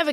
Ever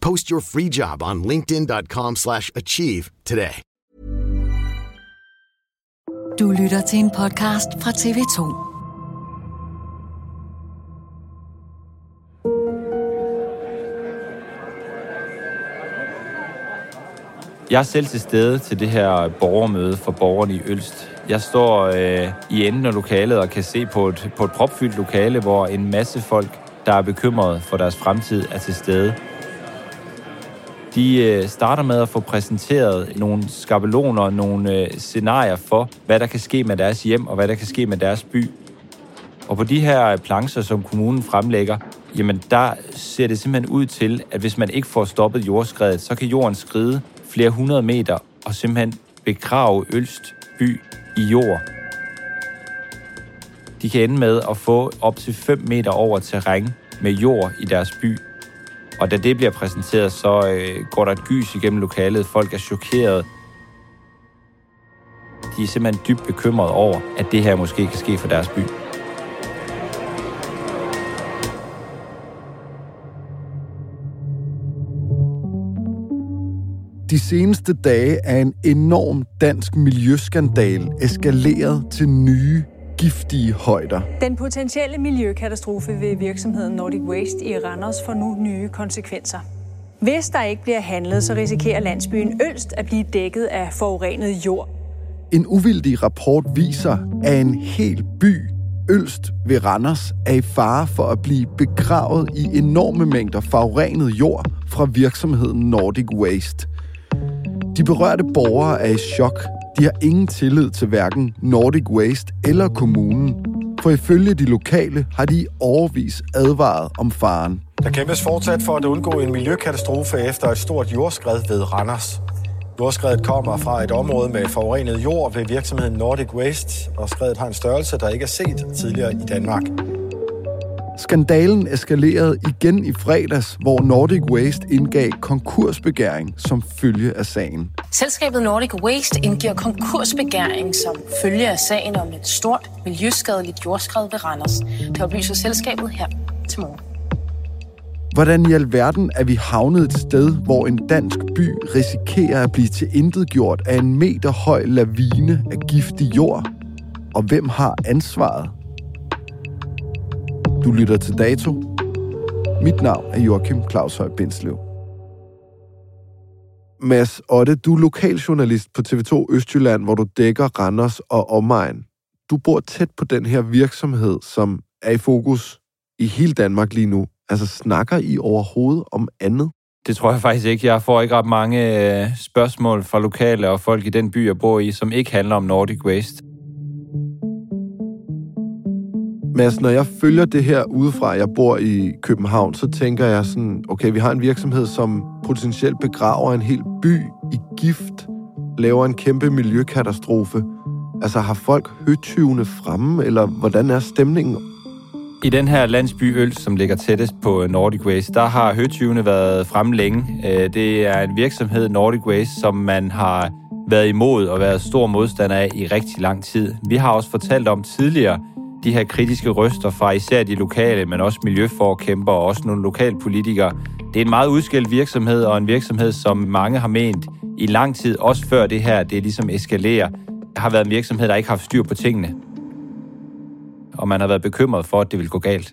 Post your free job on linkedin.com/achieve today. Du lytter til en podcast fra TV 2. Jeg er selv til stede til det her borgermøde for borgerne i Ølst. Jeg står i enden af lokalet og kan se på et propfyldt lokale, hvor en masse folk, der er bekymrede for deres fremtid, er til stede. De starter med at få præsenteret nogle skabeloner, nogle scenarier for, hvad der kan ske med deres hjem og hvad der kan ske med deres by. Og på de her plancher, som kommunen fremlægger, jamen der ser det simpelthen ud til, at hvis man ikke får stoppet jordskredet, så kan jorden skride flere hundrede meter og simpelthen begrave Ølst by i jord. De kan ende med at få op til 5 meter over terræn med jord i deres by. Og da det bliver præsenteret, så går der et gys igennem lokalet. Folk er chokerede. De er simpelthen dybt bekymrede over, at det her måske kan ske for deres by. De seneste dage er en enorm dansk miljøskandal eskaleret til nye giftige højder. Den potentielle miljøkatastrofe ved virksomheden Nordic Waste i Randers får nu nye konsekvenser. Hvis der ikke bliver handlet, så risikerer landsbyen Ølst at blive dækket af forurenet jord. En uvildig rapport viser, at en hel by, Ølst ved Randers, er i fare for at blive begravet i enorme mængder forurenet jord fra virksomheden Nordic Waste. De berørte borgere er i chok. De har ingen tillid til hverken Nordic Waste eller kommunen, for ifølge de lokale har de årevis advaret om faren. Der kæmpes fortsat for at undgå en miljøkatastrofe efter et stort jordskred ved Randers. Jordskredet kommer fra et område med forurenet jord ved virksomheden Nordic Waste, og skredet har en størrelse, der ikke er set tidligere i Danmark. Skandalen eskalerede igen i fredags, hvor Nordic Waste indgav konkursbegæring som følge af sagen. Selskabet Nordic Waste indgiver konkursbegæring som følge af sagen om et stort, miljøskadeligt jordskred ved Randers. Der oplyser selskabet her til morgen. Hvordan i alverden er vi havnet et sted, hvor en dansk by risikerer at blive tilintetgjort af en meterhøj lavine af giftig jord? Og hvem har ansvaret? Du lytter til Dato. Mit navn er Joachim Claushøj Bindslev. Mads Otte, du er lokaljournalist på TV 2 Østjylland, hvor du dækker Randers og omegn. Du bor tæt på den her virksomhed, som er i fokus i hele Danmark lige nu. Altså, snakker I overhovedet om andet? Det tror jeg faktisk ikke. Jeg får ikke ret mange spørgsmål fra lokale og folk i den by, jeg bor i, som ikke handler om Nordic Waste. Mads, når jeg følger det her udefra, jeg bor i København, så tænker jeg sådan, okay, vi har en virksomhed, som potentielt begraver en hel by i gift, laver en kæmpe miljøkatastrofe. Altså, har folk høtyvene fremme, eller hvordan er stemningen? I den her landsby Ølst, som ligger tættest på Nordic Waste, der har høtyvene været fremme længe. Det er en virksomhed, Nordic Waste, som man har været imod og været stor modstander af i rigtig lang tid. Vi har også fortalt om tidligere de her kritiske røster fra især de lokale, men også miljøforkæmper og også nogle lokalpolitikere. Det er en meget udskilt virksomhed, og en virksomhed, som mange har ment i lang tid, også før det her, det ligesom eskalerer. Der har været en virksomhed, der ikke har haft styr på tingene. Og man har været bekymret for, at det ville gå galt.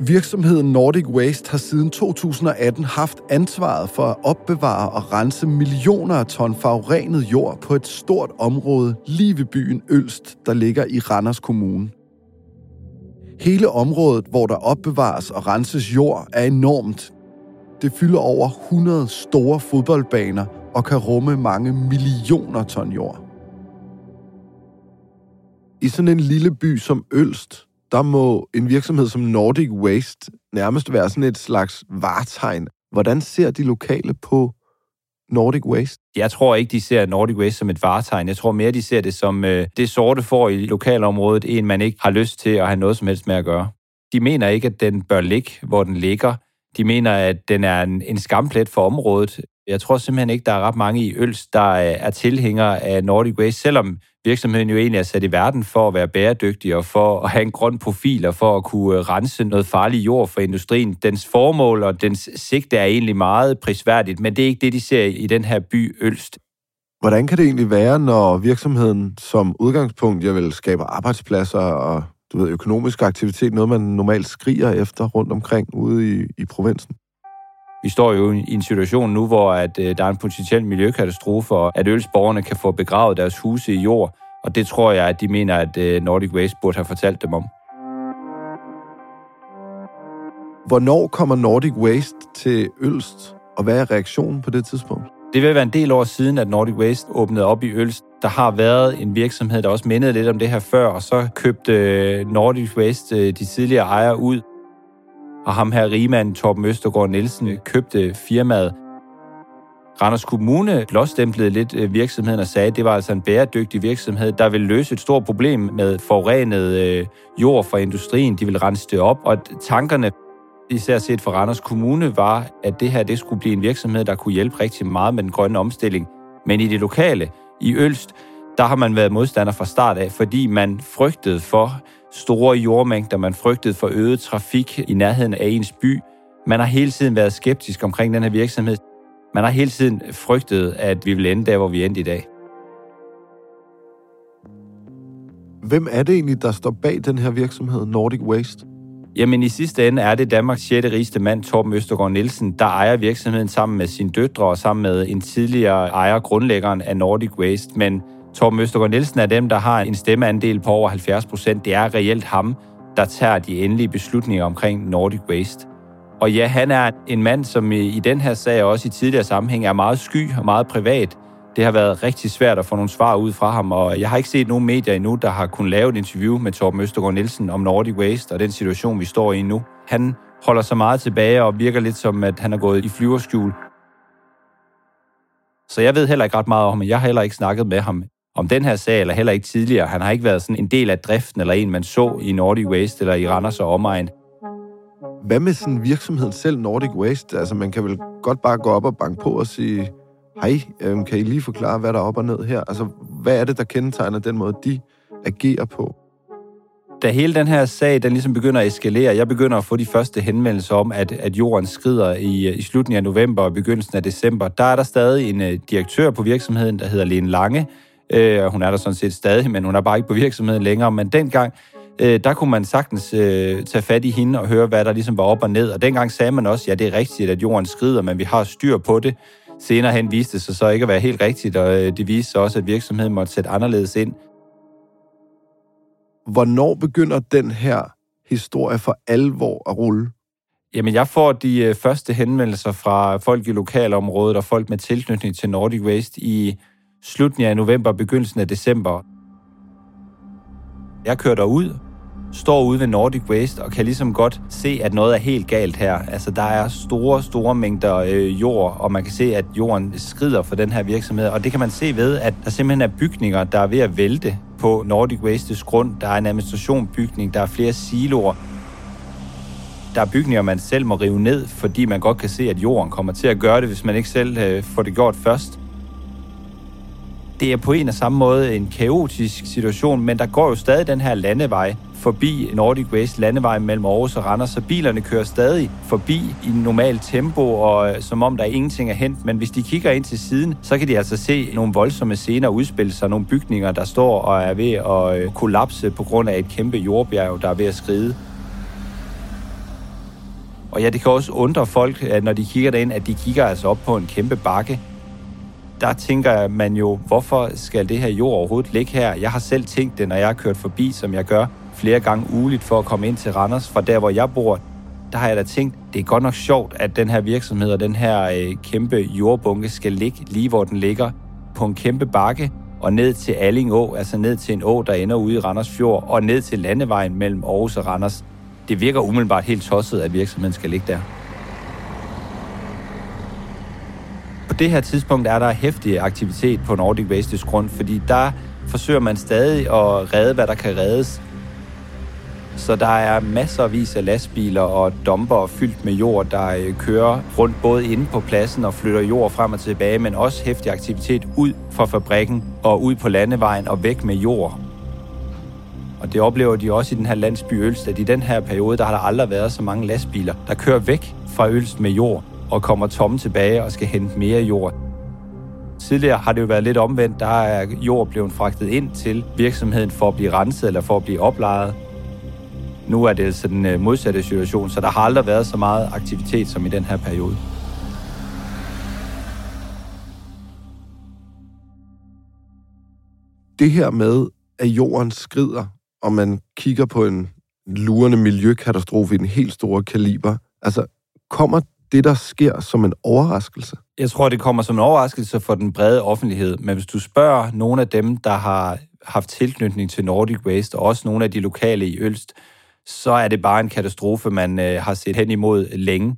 Virksomheden Nordic Waste har siden 2018 haft ansvaret for at opbevare og rense millioner af ton forurenet jord på et stort område lige ved byen Ølst, der ligger i Randers Kommune. Hele området, hvor der opbevares og renses jord, er enormt. Det fylder over 100 store fodboldbaner og kan rumme mange millioner ton jord. I sådan en lille by som Ølst, der må en virksomhed som Nordic Waste nærmest være sådan et slags vartegn. Hvordan ser de lokale på Nordic Waste? Jeg tror ikke, de ser Nordic Waste som et vartegn. Jeg tror mere, de ser det som det sorte får i lokalområdet, en man ikke har lyst til at have noget som helst med at gøre. De mener ikke, at den bør ligge, hvor den ligger. De mener, at den er en skamplet for området. Jeg tror simpelthen ikke, der er ret mange i Ølst, der er tilhængere af Nordic Waste, selvom virksomheden jo egentlig er sat i verden for at være bæredygtig og for at have en grøn profil og for at kunne rense noget farlig jord for industrien. Dens formål og dens sigte er egentlig meget prisværdigt, men det er ikke det, de ser i den her by Ølst. Hvordan kan det egentlig være, når virksomheden som udgangspunkt skaber arbejdspladser og økonomisk aktivitet, noget man normalt skriger efter rundt omkring ude i provinsen? Vi står jo i en situation nu, hvor der er en potentiel miljøkatastrofe, og at Ølstborgerne kan få begravet deres huse i jord, og det tror jeg, at de mener, at Nordic Waste burde have fortalt dem om. Hvornår kommer Nordic Waste til Ølst, og hvad er reaktionen på det tidspunkt? Det vil være en del år siden, at Nordic Waste åbnede op i Ølst. Der har været en virksomhed, der også mindede lidt om det her før, og så købte Nordic Waste de tidligere ejere ud. Og ham her rigmanden, Torben Østergaard Nielsen, købte firmaet. Randers Kommune blåstemplede lidt virksomheden og sagde, at det var altså en bæredygtig virksomhed, der ville løse et stort problem med forurenet jord fra industrien. De ville rense det op, og tankerne, især set for Randers Kommune, var, at det her det skulle blive en virksomhed, der kunne hjælpe rigtig meget med den grønne omstilling. Men i det lokale, i Ølst, der har man været modstander fra start af, fordi man frygtede for store jordmængder, man frygtede for øget trafik i nærheden af ens by. Man har hele tiden været skeptisk omkring den her virksomhed. Man har hele tiden frygtet, at vi vil ende der, hvor vi endte i dag. Hvem er det egentlig, der står bag den her virksomhed, Nordic Waste? Jamen i sidste ende er det Danmarks 6. rigeste mand, Torben Østergaard Nielsen, der ejer virksomheden sammen med sine døtre og sammen med en tidligere ejer, grundlæggeren af Nordic Waste, men Torben Østergaard Nielsen er dem, der har en stemmeandel på over 70%. Det er reelt ham, der tager de endelige beslutninger omkring Nordic Waste. Og ja, han er en mand, som i den her sag og også i tidligere sammenhæng er meget sky og meget privat. Det har været rigtig svært at få nogle svar ud fra ham, og jeg har ikke set nogen medier endnu, der har kunnet lave et interview med Torben Østergaard Nielsen om Nordic Waste og den situation, vi står i nu. Han holder sig meget tilbage og virker lidt som, at han er gået i flyverskjul. Så jeg ved heller ikke ret meget om ham, og jeg har heller ikke snakket med ham om den her sag, eller heller ikke tidligere. Han har ikke været sådan en del af driften, eller en, man så i Nordic Waste, eller i Randers og omegn. Hvad med sådan virksomheden selv, Nordic Waste? Altså, man kan vel godt bare gå op og banke på og sige, hej, kan I lige forklare, hvad der er op og ned her? Altså, hvad er det, der kendetegner den måde, de agerer på? Da hele den her sag, den ligesom begynder at eskalere, jeg begynder at få de første henvendelser om, at jorden skrider i slutningen af november og begyndelsen af december, der er der stadig en direktør på virksomheden, der hedder Lene Lange. Hun er der sådan set stadig, men hun er bare ikke på virksomheden længere. Men dengang, der kunne man sagtens tage fat i hende og høre, hvad der ligesom var op og ned. Og dengang sagde man også, ja, det er rigtigt, at jorden skrider, men vi har styr på det. Senere hen viste det sig så ikke at være helt rigtigt, og det viste sig også, at virksomheden måtte sætte anderledes ind. Hvornår begynder den her historie for alvor at rulle? Jamen, jeg får de første henvendelser fra folk i lokalområdet og folk med tilknytning til Nordic Waste i slutningen af november, begyndelsen af december. Jeg kører derud, står ude ved Nordic Waste og kan ligesom godt se, at noget er helt galt her. Altså, der er store, store mængder jord, og man kan se, at jorden skrider for den her virksomhed. Og det kan man se ved, at der simpelthen er bygninger, der er ved at vælte på Nordic Wastes grund. Der er en administrationsbygning, der er flere siloer. Der er bygninger, man selv må rive ned, fordi man godt kan se, at jorden kommer til at gøre det, hvis man ikke selv får det gjort først. Det er på en og samme måde en kaotisk situation, men der går jo stadig den her landevej forbi Nordic Waste, landevejen mellem Aarhus og Randers, så bilerne kører stadig forbi i normal tempo, og som om der ingenting er hent. Men hvis de kigger ind til siden, så kan de altså se nogle voldsomme scener udspille sig, nogle bygninger, der står og er ved at kollapse på grund af et kæmpe jordbjerg, der er ved at skride. Og ja, det kan også undre folk, at når de kigger derind, at de kigger altså op på en kæmpe bakke. Der tænker man jo, hvorfor skal det her jord overhovedet ligge her? Jeg har selv tænkt det, når jeg har kørt forbi, som jeg gør flere gange ugeligt for at komme ind til Randers. Fra der, hvor jeg bor, der har jeg da tænkt, det er godt nok sjovt, at den her virksomhed og den her kæmpe jordbunke skal ligge lige, hvor den ligger, på en kæmpe bakke og ned til Alling Å, altså ned til en å, der ender ude i Randersfjord, og ned til landevejen mellem Aarhus og Randers. Det virker umiddelbart helt tosset, at virksomheden skal ligge der. På det her tidspunkt er der heftig aktivitet på Nordic Wastes grund, fordi der forsøger man stadig at redde, hvad der kan reddes. Så der er masservis af lastbiler og dumper fyldt med jord, der kører rundt både inde på pladsen og flytter jord frem og tilbage, men også heftig aktivitet ud fra fabrikken og ud på landevejen og væk med jord. Og det oplever de også i den her landsby Ølst, at i den her periode, der har der aldrig været så mange lastbiler, der kører væk fra Ølst med jord og kommer tomme tilbage og skal hente mere jord. Tidligere har det jo været lidt omvendt, der er jord blevet fragtet ind til virksomheden for at blive renset eller for at blive oplejet. Nu er det altså den modsatte situation, så der har aldrig været så meget aktivitet som i den her periode. Det her med, at jorden skrider, og man kigger på en lurende miljøkatastrofe i den helt store kaliber, altså kommer det, der sker, som en overraskelse? Jeg tror, det kommer som en overraskelse for den brede offentlighed, men hvis du spørger nogle af dem, der har haft tilknytning til Nordic Waste, og også nogle af de lokale i Ølst, så er det bare en katastrofe, man har set hen imod længe.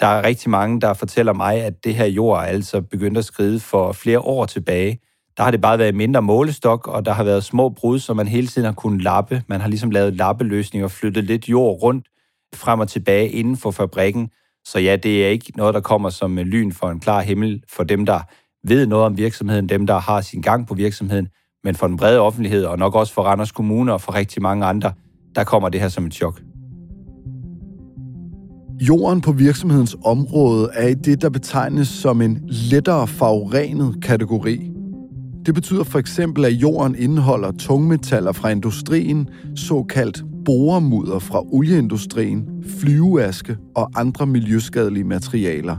Der er rigtig mange, der fortæller mig, at det her jord altså begyndte at skride for flere år tilbage. Der har det bare været mindre målestok, og der har været små brud, som man hele tiden har kunnet lappe. Man har ligesom lavet lappeløsninger og flyttet lidt jord rundt frem og tilbage inden for fabrikken. Så ja, det er ikke noget, der kommer som lyn for en klar himmel for dem, der ved noget om virksomheden, dem, der har sin gang på virksomheden, men for den brede offentlighed, og nok også for Randers Kommune og for rigtig mange andre, der kommer det her som et chok. Jorden på virksomhedens område er i det, der betegnes som en lettere favorenet kategori. Det betyder for eksempel, at jorden indeholder tungmetaller fra industrien, såkaldt boremudder fra olieindustrien, flyveaske og andre miljøskadelige materialer.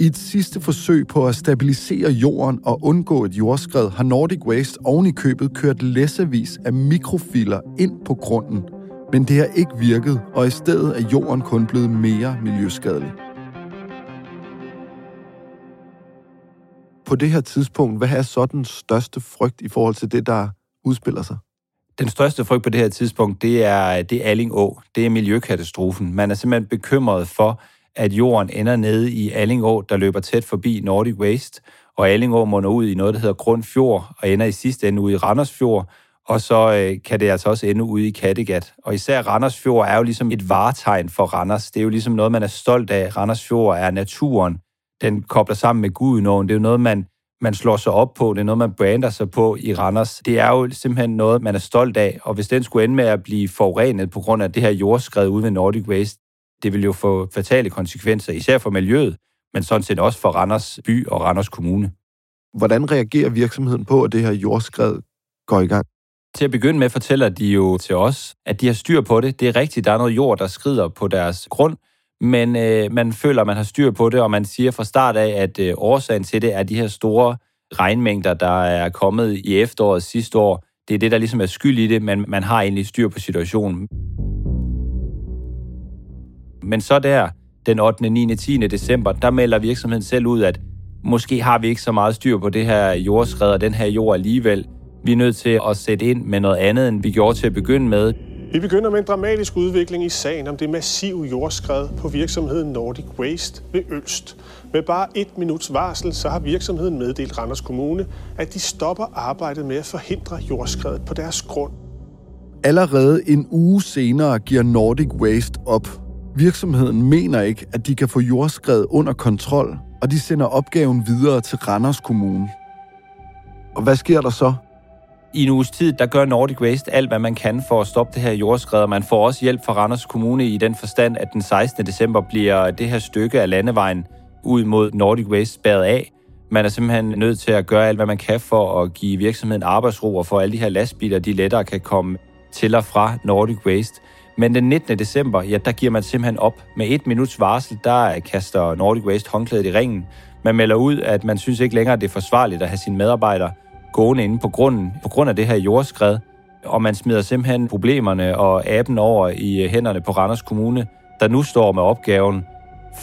I et sidste forsøg på at stabilisere jorden og undgå et jordskred, har Nordic Waste oven i købet kørt læssevis af mikrofiler ind på grunden. Men det har ikke virket, og i stedet er jorden kun blevet mere miljøskadelig. På det her tidspunkt, hvad er så den største frygt i forhold til det, der udspiller sig? Den største frygt på det her tidspunkt, det er Alling Å. Det er miljøkatastrofen. Man er simpelthen bekymret for, at jorden ender nede i Alling Å, der løber tæt forbi Nordic Waste, og Alling Å munder ud i noget, der hedder Grundfjord, og ender i sidste ende ude i Randersfjord, og så kan det altså også ende ude i Kattegat. Og især Randersfjord er jo ligesom et varetegn for Randers. Det er jo ligesom noget, man er stolt af. Randersfjord er naturen. Den kobler sammen med Gudenåen. Det er jo noget, man slår sig op på. Det er noget, man brander sig på i Randers. Det er jo simpelthen noget, man er stolt af. Og hvis den skulle ende med at blive forurenet på grund af det her jordskred ude ved Nordic Waste, det vil jo få fatale konsekvenser, især for miljøet, men sådan set også for Randers by og Randers Kommune. Hvordan reagerer virksomheden på, at det her jordskred går i gang? Til at begynde med fortæller de jo til os, at de har styr på det. Det er rigtigt, der er noget jord, der skrider på deres grund, men man føler, at man har styr på det, og man siger fra start af, at årsagen til det er de her store regnmængder, der er kommet i efteråret sidste år. Det er det, der ligesom er skyld i det, men man har egentlig styr på situationen. Men så der, den 8., 9., 10. december, der melder virksomheden selv ud, at måske har vi ikke så meget styr på det her jordskred og den her jord alligevel. Vi er nødt til at sætte ind med noget andet, end vi gjorde til at begynde med. Vi begynder med en dramatisk udvikling i sagen om det massive jordskred på virksomheden Nordic Waste ved Ølst. Med bare 1 minuts varsel, så har virksomheden meddelt Randers Kommune, at de stopper arbejdet med at forhindre jordskredet på deres grund. Allerede en uge senere giver Nordic Waste op. Virksomheden mener ikke, at de kan få jordskredet under kontrol, og de sender opgaven videre til Randers Kommune. Og hvad sker der så? I en uges tid, der gør Nordic Waste alt, hvad man kan for at stoppe det her jordskred, og man får også hjælp fra Randers Kommune i den forstand, at den 16. december bliver det her stykke af landevejen ud mod Nordic Waste spærret af. Man er simpelthen nødt til at gøre alt, hvad man kan for at give virksomheden arbejdsro og for alle de her lastbiler, de lettere kan komme til og fra Nordic Waste. Men den 19. december, ja, der giver man simpelthen op. Med 1 minuts varsel, der kaster Nordic Waste håndklædet i ringen. Man melder ud, at man synes ikke længere, at det er forsvarligt at have sine medarbejdere gående inde på grunden, på grund af det her jordskred. Og man smider simpelthen problemerne og aben over i hænderne på Randers Kommune, der nu står med opgaven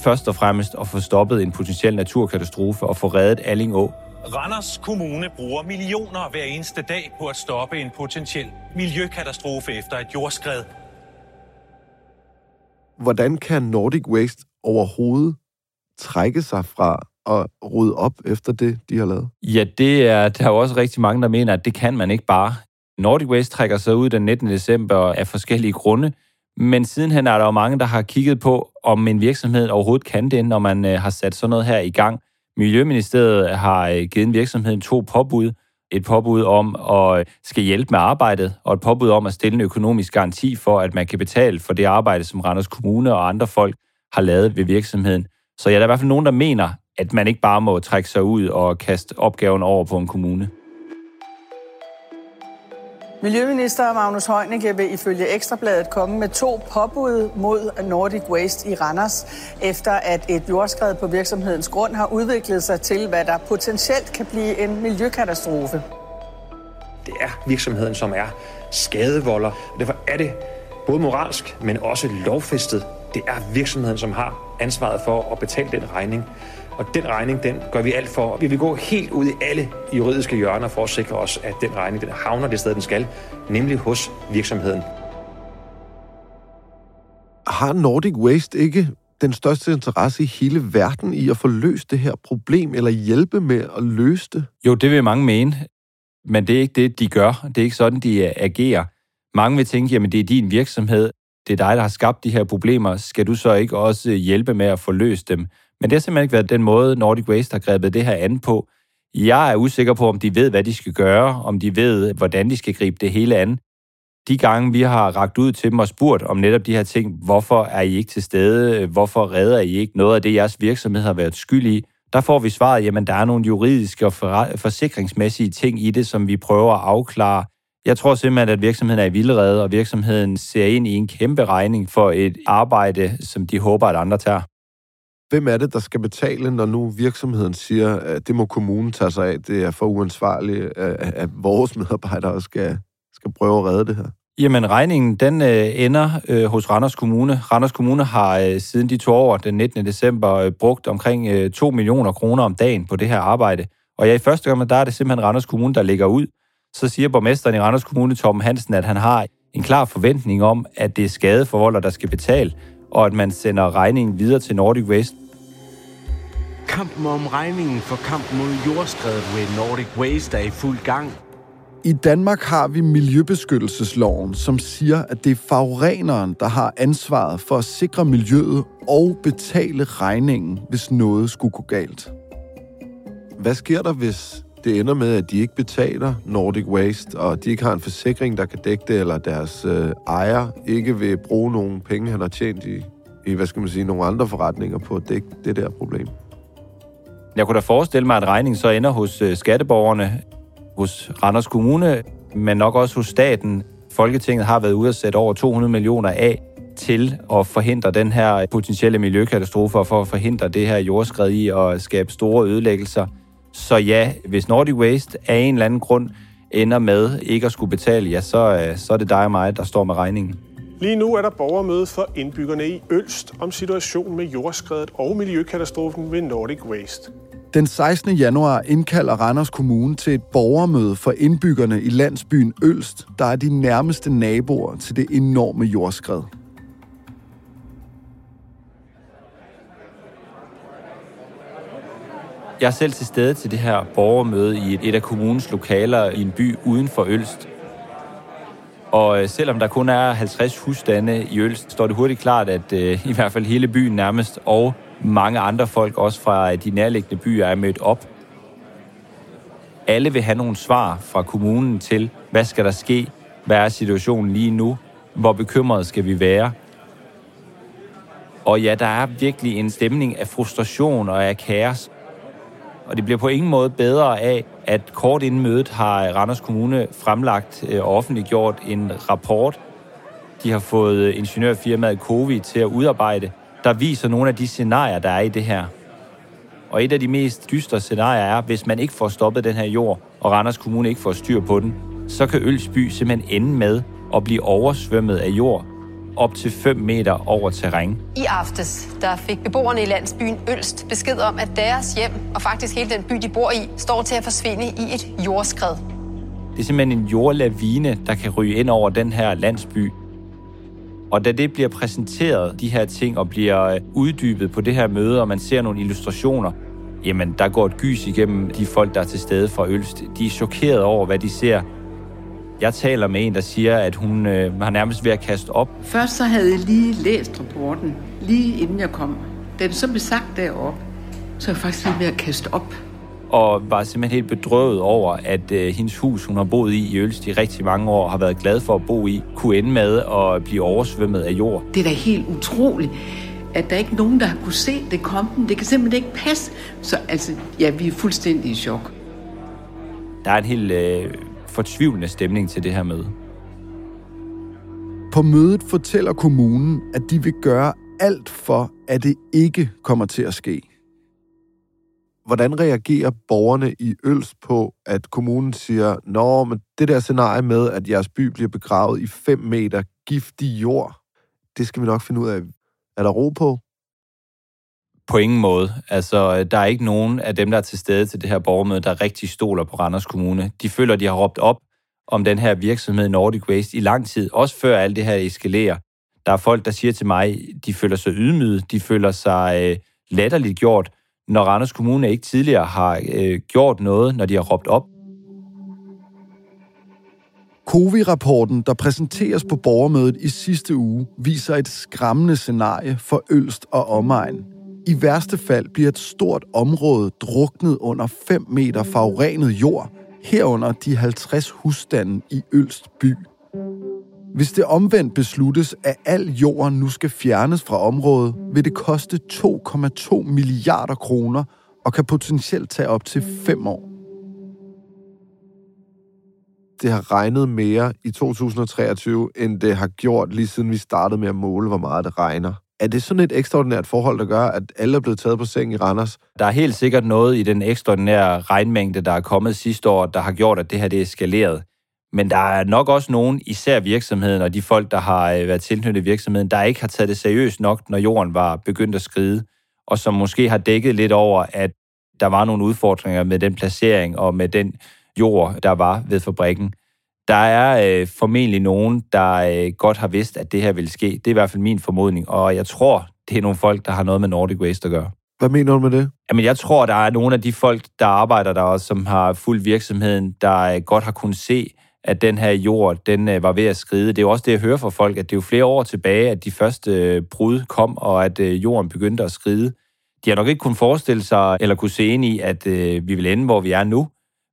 først og fremmest at få stoppet en potentiel naturkatastrofe og få reddet Alling Å. Randers Kommune bruger millioner hver eneste dag på at stoppe en potentiel miljøkatastrofe efter et jordskred. Hvordan kan Nordic Waste overhovedet trække sig fra at rydde op efter det, de har lavet? Ja, der er jo også rigtig mange, der mener, at det kan man ikke bare. Nordic Waste trækker sig ud den 19. december af forskellige grunde, men sidenhen er der jo mange, der har kigget på, om en virksomhed overhovedet kan det, når man har sat sådan noget her i gang. Miljøministeriet har givet virksomheden 2 påbud. Et påbud om at skal hjælpe med arbejdet, og et påbud om at stille en økonomisk garanti for, at man kan betale for det arbejde, som Randers Kommune og andre folk har lavet ved virksomheden. Så ja, der er i hvert fald nogen, der mener, at man ikke bare må trække sig ud og kaste opgaven over på en kommune. Miljøminister Magnus Heunicke vil ifølge Ekstrabladet komme med 2 påbud mod Nordic Waste i Randers, efter at et jordskred på virksomhedens grund har udviklet sig til, hvad der potentielt kan blive en miljøkatastrofe. Det er virksomheden, som er skadevolder, og derfor er det både moralsk, men også lovfæstet. Det er virksomheden, som har ansvaret for at betale den regning. Og den regning, den gør vi alt for. Vi vil gå helt ud i alle juridiske hjørner for at sikre os, at den regning, den havner det sted, den skal, nemlig hos virksomheden. Har Nordic Waste ikke den største interesse i hele verden i at få løst det her problem, eller hjælpe med at løse det? Jo, det vil mange mene, men det er ikke det, de gør. Det er ikke sådan, de agerer. Mange vil tænke, jamen det er din virksomhed, det er dig, der har skabt de her problemer, skal du så ikke også hjælpe med at få løst dem? Men det har simpelthen ikke været den måde, Nordic Waste har grebet det her an på. Jeg er usikker på, om de ved, hvad de skal gøre, om de ved, hvordan de skal gribe det hele an. De gange, vi har rakt ud til dem og spurgt om netop de her ting, hvorfor er I ikke til stede, hvorfor redder I ikke noget af det, jeres virksomhed har været skyld i, der får vi svaret, jamen der er nogle juridiske og forsikringsmæssige ting i det, som vi prøver at afklare. Jeg tror simpelthen, at virksomheden er i vildrede, og virksomheden ser ind i en kæmpe regning for et arbejde, som de håber, at andre tager. Hvem er det, der skal betale, når nu virksomheden siger, at det må kommunen tage sig af, det er for uansvarligt, at vores medarbejdere skal prøve at redde det her? Jamen, regningen den ender hos Randers Kommune. Randers Kommune har siden de 2 år, den 19. december, brugt omkring 2 millioner kroner om dagen på det her arbejde. Og ja, i første gang, der er det simpelthen Randers Kommune, der lægger ud. Så siger borgmesteren i Randers Kommune, Torben Hansen, at han har en klar forventning om, at det er skadeforvolder, der skal betale, og at man sender regningen videre til Nordic Waste. Kampen om regningen for kampen mod jordskredet ved Nordic Waste er i fuld gang. I Danmark har vi miljøbeskyttelsesloven, som siger, at det er forureneren, der har ansvaret for at sikre miljøet og betale regningen, hvis noget skulle gå galt. Hvad sker der, hvis det ender med, at de ikke betaler Nordic Waste, og de ikke har en forsikring, der kan dække det, eller deres ejer ikke vil bruge nogle penge, han har tjent i nogle andre forretninger på at dække det der problem? Jeg kunne da forestille mig, at regningen så ender hos skatteborgerne, hos Randers Kommune, men nok også hos staten. Folketinget har været ude at sætte over 200 millioner af til at forhindre den her potentielle miljøkatastrofe, og for at forhindre det her jordskred i at skabe store ødelæggelser. Så ja, hvis Nordic Waste af en eller anden grund ender med ikke at skulle betale, ja, så er det dig og mig, der står med regningen. Lige nu er der borgermøde for indbyggerne i Ølst om situationen med jordskredet og miljøkatastrofen ved Nordic Waste. Den 16. januar indkalder Randers Kommune til et borgermøde for indbyggerne i landsbyen Ølst, der er de nærmeste naboer til det enorme jordskred. Jeg er selv til stede til det her borgermøde i et af kommunens lokaler i en by uden for Ølst. Og selvom der kun er 50 husstande i Ølst, står det hurtigt klart, at i hvert fald hele byen nærmest, og mange andre folk også fra de nærliggende byer, er mødt op. Alle vil have nogle svar fra kommunen til, hvad skal der ske? Hvad er situationen lige nu? Hvor bekymret skal vi være? Og ja, der er virkelig en stemning af frustration og af kaos. Og det bliver på ingen måde bedre af, at kort inden mødet har Randers Kommune fremlagt og offentliggjort en rapport. De har fået ingeniørfirmaet Cowi til at udarbejde, der viser nogle af de scenarier, der er i det her. Og et af de mest dystre scenarier er, hvis man ikke får stoppet den her jord, og Randers Kommune ikke får styr på den, så kan Ølst by simpelthen ende med at blive oversvømmet af jord op til 5 meter over terræn. I aftes, der fik beboerne i landsbyen Ølst besked om, at deres hjem, og faktisk hele den by, de bor i, står til at forsvinde i et jordskred. Det er simpelthen en jordlavine, der kan ryge ind over den her landsby. Og da det bliver præsenteret, de her ting, og bliver uddybet på det her møde, og man ser nogle illustrationer, jamen der går et gys igennem de folk, der er til stede fra Ølst. De er chokeret over, hvad de ser. Jeg taler med en, der siger, at hun har nærmest ved at kaste op. Først så havde jeg lige læst rapporten, lige inden jeg kom. Da det så blev sagt deroppe, så var jeg faktisk lige ved at kaste op. Og var simpelthen helt bedrøvet over, at hendes hus, hun har boet i Ølst i rigtig mange år, har været glad for at bo i, kunne ende med at blive oversvømmet af jord. Det er da helt utroligt, at der ikke er nogen, der har kunne se det komme. Det kan simpelthen ikke passe. Så altså, ja, vi er fuldstændig i chok. Der er en helt fortvivlende stemning til det her møde. På mødet fortæller kommunen, at de vil gøre alt for, at det ikke kommer til at ske. Hvordan reagerer borgerne i Ølst på, at kommunen siger, nå, men det der scenarie med, at jeres by bliver begravet i 5 meter giftig jord, det skal vi nok finde ud af. Er der ro på? På ingen måde. Altså, der er ikke nogen af dem, der er til stede til det her borgermøde, der rigtig stoler på Randers Kommune. De føler, de har råbt op om den her virksomhed Nordic Waste i lang tid, også før alt det her eskalerer. Der er folk, der siger til mig, de føler sig ydmyget, de føler sig latterligt gjort, når Randers Kommune ikke tidligere har gjort noget, når de har råbt op. Cowi-rapporten, der præsenteres på borgermødet i sidste uge, viser et skræmmende scenarie for Ølst og omegn. I værste fald bliver et stort område druknet under 5 meter forurenet jord, herunder de 50 husstande i Ølst by. Hvis det omvendt besluttes, at al jorden nu skal fjernes fra området, vil det koste 2,2 milliarder kroner og kan potentielt tage op til 5 år. Det har regnet mere i 2023, end det har gjort lige siden vi startede med at måle, hvor meget det regner. Er det sådan et ekstraordinært forhold, der gør, at alle er blevet taget på sengen i Randers? Der er helt sikkert noget i den ekstraordinære regnmængde, der er kommet sidste år, der har gjort, at det her det er eskaleret. Men der er nok også nogen, især virksomheden og de folk, der har været tilknyttet virksomheden, der ikke har taget det seriøst nok, når jorden var begyndt at skride, og som måske har dækket lidt over, at der var nogle udfordringer med den placering og med den jord, der var ved fabrikken. Der er formentlig nogen, der godt har vidst, at det her ville ske. Det er i hvert fald min formodning, og jeg tror, det er nogle folk, der har noget med Nordic Waste at gøre. Hvad mener du med det? Jamen, jeg tror, der er nogle af de folk, der arbejder der også, som har fulgt virksomheden, der godt har kunnet se, at den her jord, den var ved at skride. Det er jo også det, jeg hører fra folk, at det er jo flere år tilbage, at de første brud kom, og at jorden begyndte at skride. De har nok ikke kunnet forestille sig, eller kunne se ind i, at vi vil ende, hvor vi er nu.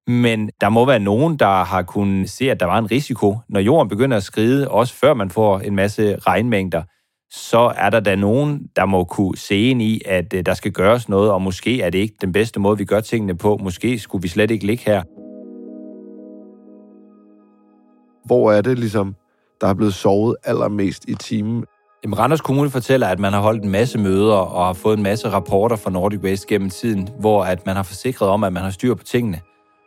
Men der må være nogen, der har kunnet se, at der var en risiko. Når jorden begynder at skride, også før man får en masse regnmængder, så er der da nogen, der må kunne se ind i, at der skal gøres noget, og måske er det ikke den bedste måde, vi gør tingene på. Måske skulle vi slet ikke ligge her. Hvor er det ligesom, der er blevet sovet allermest i timen? Jamen, Randers Kommune fortæller, at man har holdt en masse møder og har fået en masse rapporter fra Nordic Waste gennem tiden, hvor at man har forsikret om, at man har styr på tingene.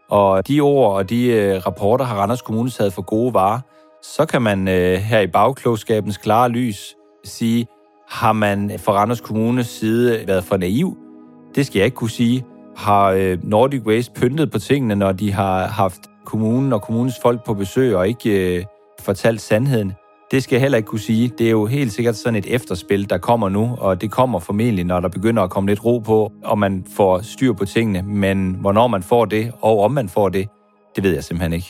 Og de ord og de rapporter har Randers Kommune taget for gode varer. Så kan man her i bagklogskabens klare lys sige, har man fra Randers Kommunes side været for naiv? Det skal jeg ikke kunne sige. Har Nordic Waste pyntet på tingene, når de har haft kommunen og kommunens folk på besøg og ikke fortalt sandheden? Det skal jeg heller ikke kunne sige. Det er jo helt sikkert sådan et efterspil, der kommer nu, og det kommer formentlig, når der begynder at komme lidt ro på, og man får styr på tingene. Men hvornår man får det, og om man får det, det ved jeg simpelthen ikke.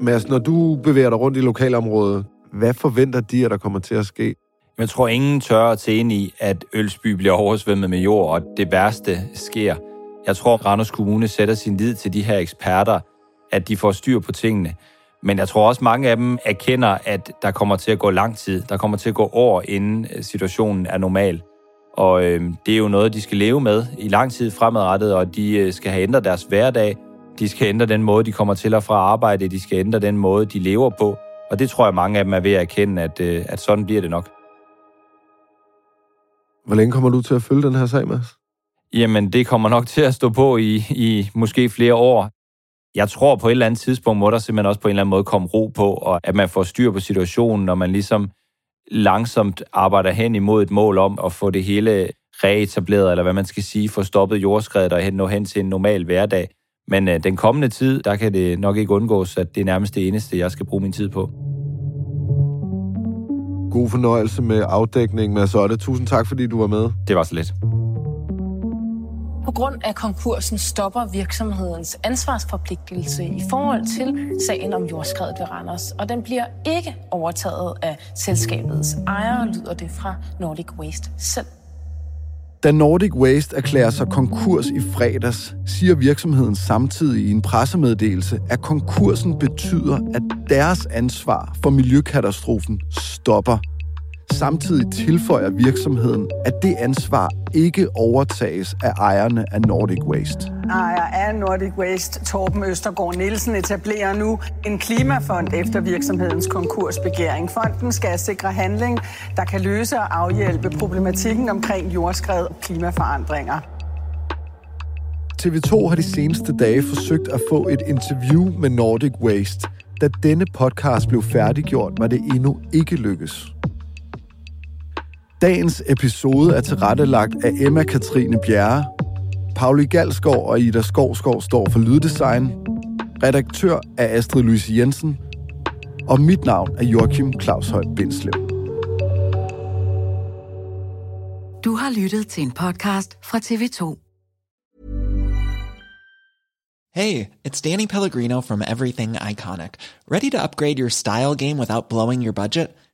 Mads, når du bevæger dig rundt i lokalområdet, hvad forventer de, at der kommer til at ske? Jeg tror, ingen tør at se ind i, at Ølsby bliver oversvømmet med jord, og det værste sker. Jeg tror, Randers Kommune sætter sin lid til de her eksperter, at de får styr på tingene. Men jeg tror også, mange af dem erkender, at der kommer til at gå lang tid. Der kommer til at gå år, inden situationen er normal. Og det er jo noget, de skal leve med i lang tid fremadrettet, og de skal have ændret deres hverdag. De skal ændre den måde, de kommer til og fra arbejde. De skal ændre den måde, de lever på. Og det tror jeg, mange af dem er ved at erkende, at sådan bliver det nok. Hvor længe kommer du til at følge den her sag, Mads? Jamen, det kommer nok til at stå på i måske flere år. Jeg tror, på et eller andet tidspunkt må der simpelthen også på en eller anden måde komme ro på, og at man får styr på situationen, når man ligesom langsomt arbejder hen imod et mål om at få det hele reetableret, eller hvad man skal sige, få stoppet jordskredet og nå hen til en normal hverdag. Men den kommende tid, der kan det nok ikke undgås, at det er nærmest det eneste, jeg skal bruge min tid på. God fornøjelse med afdækningen, Mads Otte. Tusind tak, fordi du var med. Det var så lidt. På grund af konkursen stopper virksomhedens ansvarsforpligtelse i forhold til sagen om jordskredet ved Randers, og den bliver ikke overtaget af selskabets ejere, lyder det fra Nordic Waste selv. Da Nordic Waste erklærer sig konkurs i fredags, siger virksomheden samtidig i en pressemeddelelse, at konkursen betyder, at deres ansvar for miljøkatastrofen stopper. Samtidig tilføjer virksomheden, at det ansvar ikke overtages af ejerne af Nordic Waste. Ejer af Nordic Waste, Torben Østergaard Nielsen, etablerer nu en klimafond efter virksomhedens konkursbegæring. Fonden skal sikre handling, der kan løse og afhjælpe problematikken omkring jordskred og klimaforandringer. TV 2 har de seneste dage forsøgt at få et interview med Nordic Waste. Da denne podcast blev færdiggjort, var det endnu ikke lykkes. Dagens episode er tilrettelagt af Emma-Katrine Bjerre. Pauli Galsgaard og Ida Skovsgaard står for lyddesign. Redaktør er Astrid Louise Jensen. Og mit navn er Joachim Claushøj Bindslev. Du har lyttet til en podcast fra TV2. Hey, it's Danny Pellegrino from Everything Iconic. Ready to upgrade your style game without blowing your budget?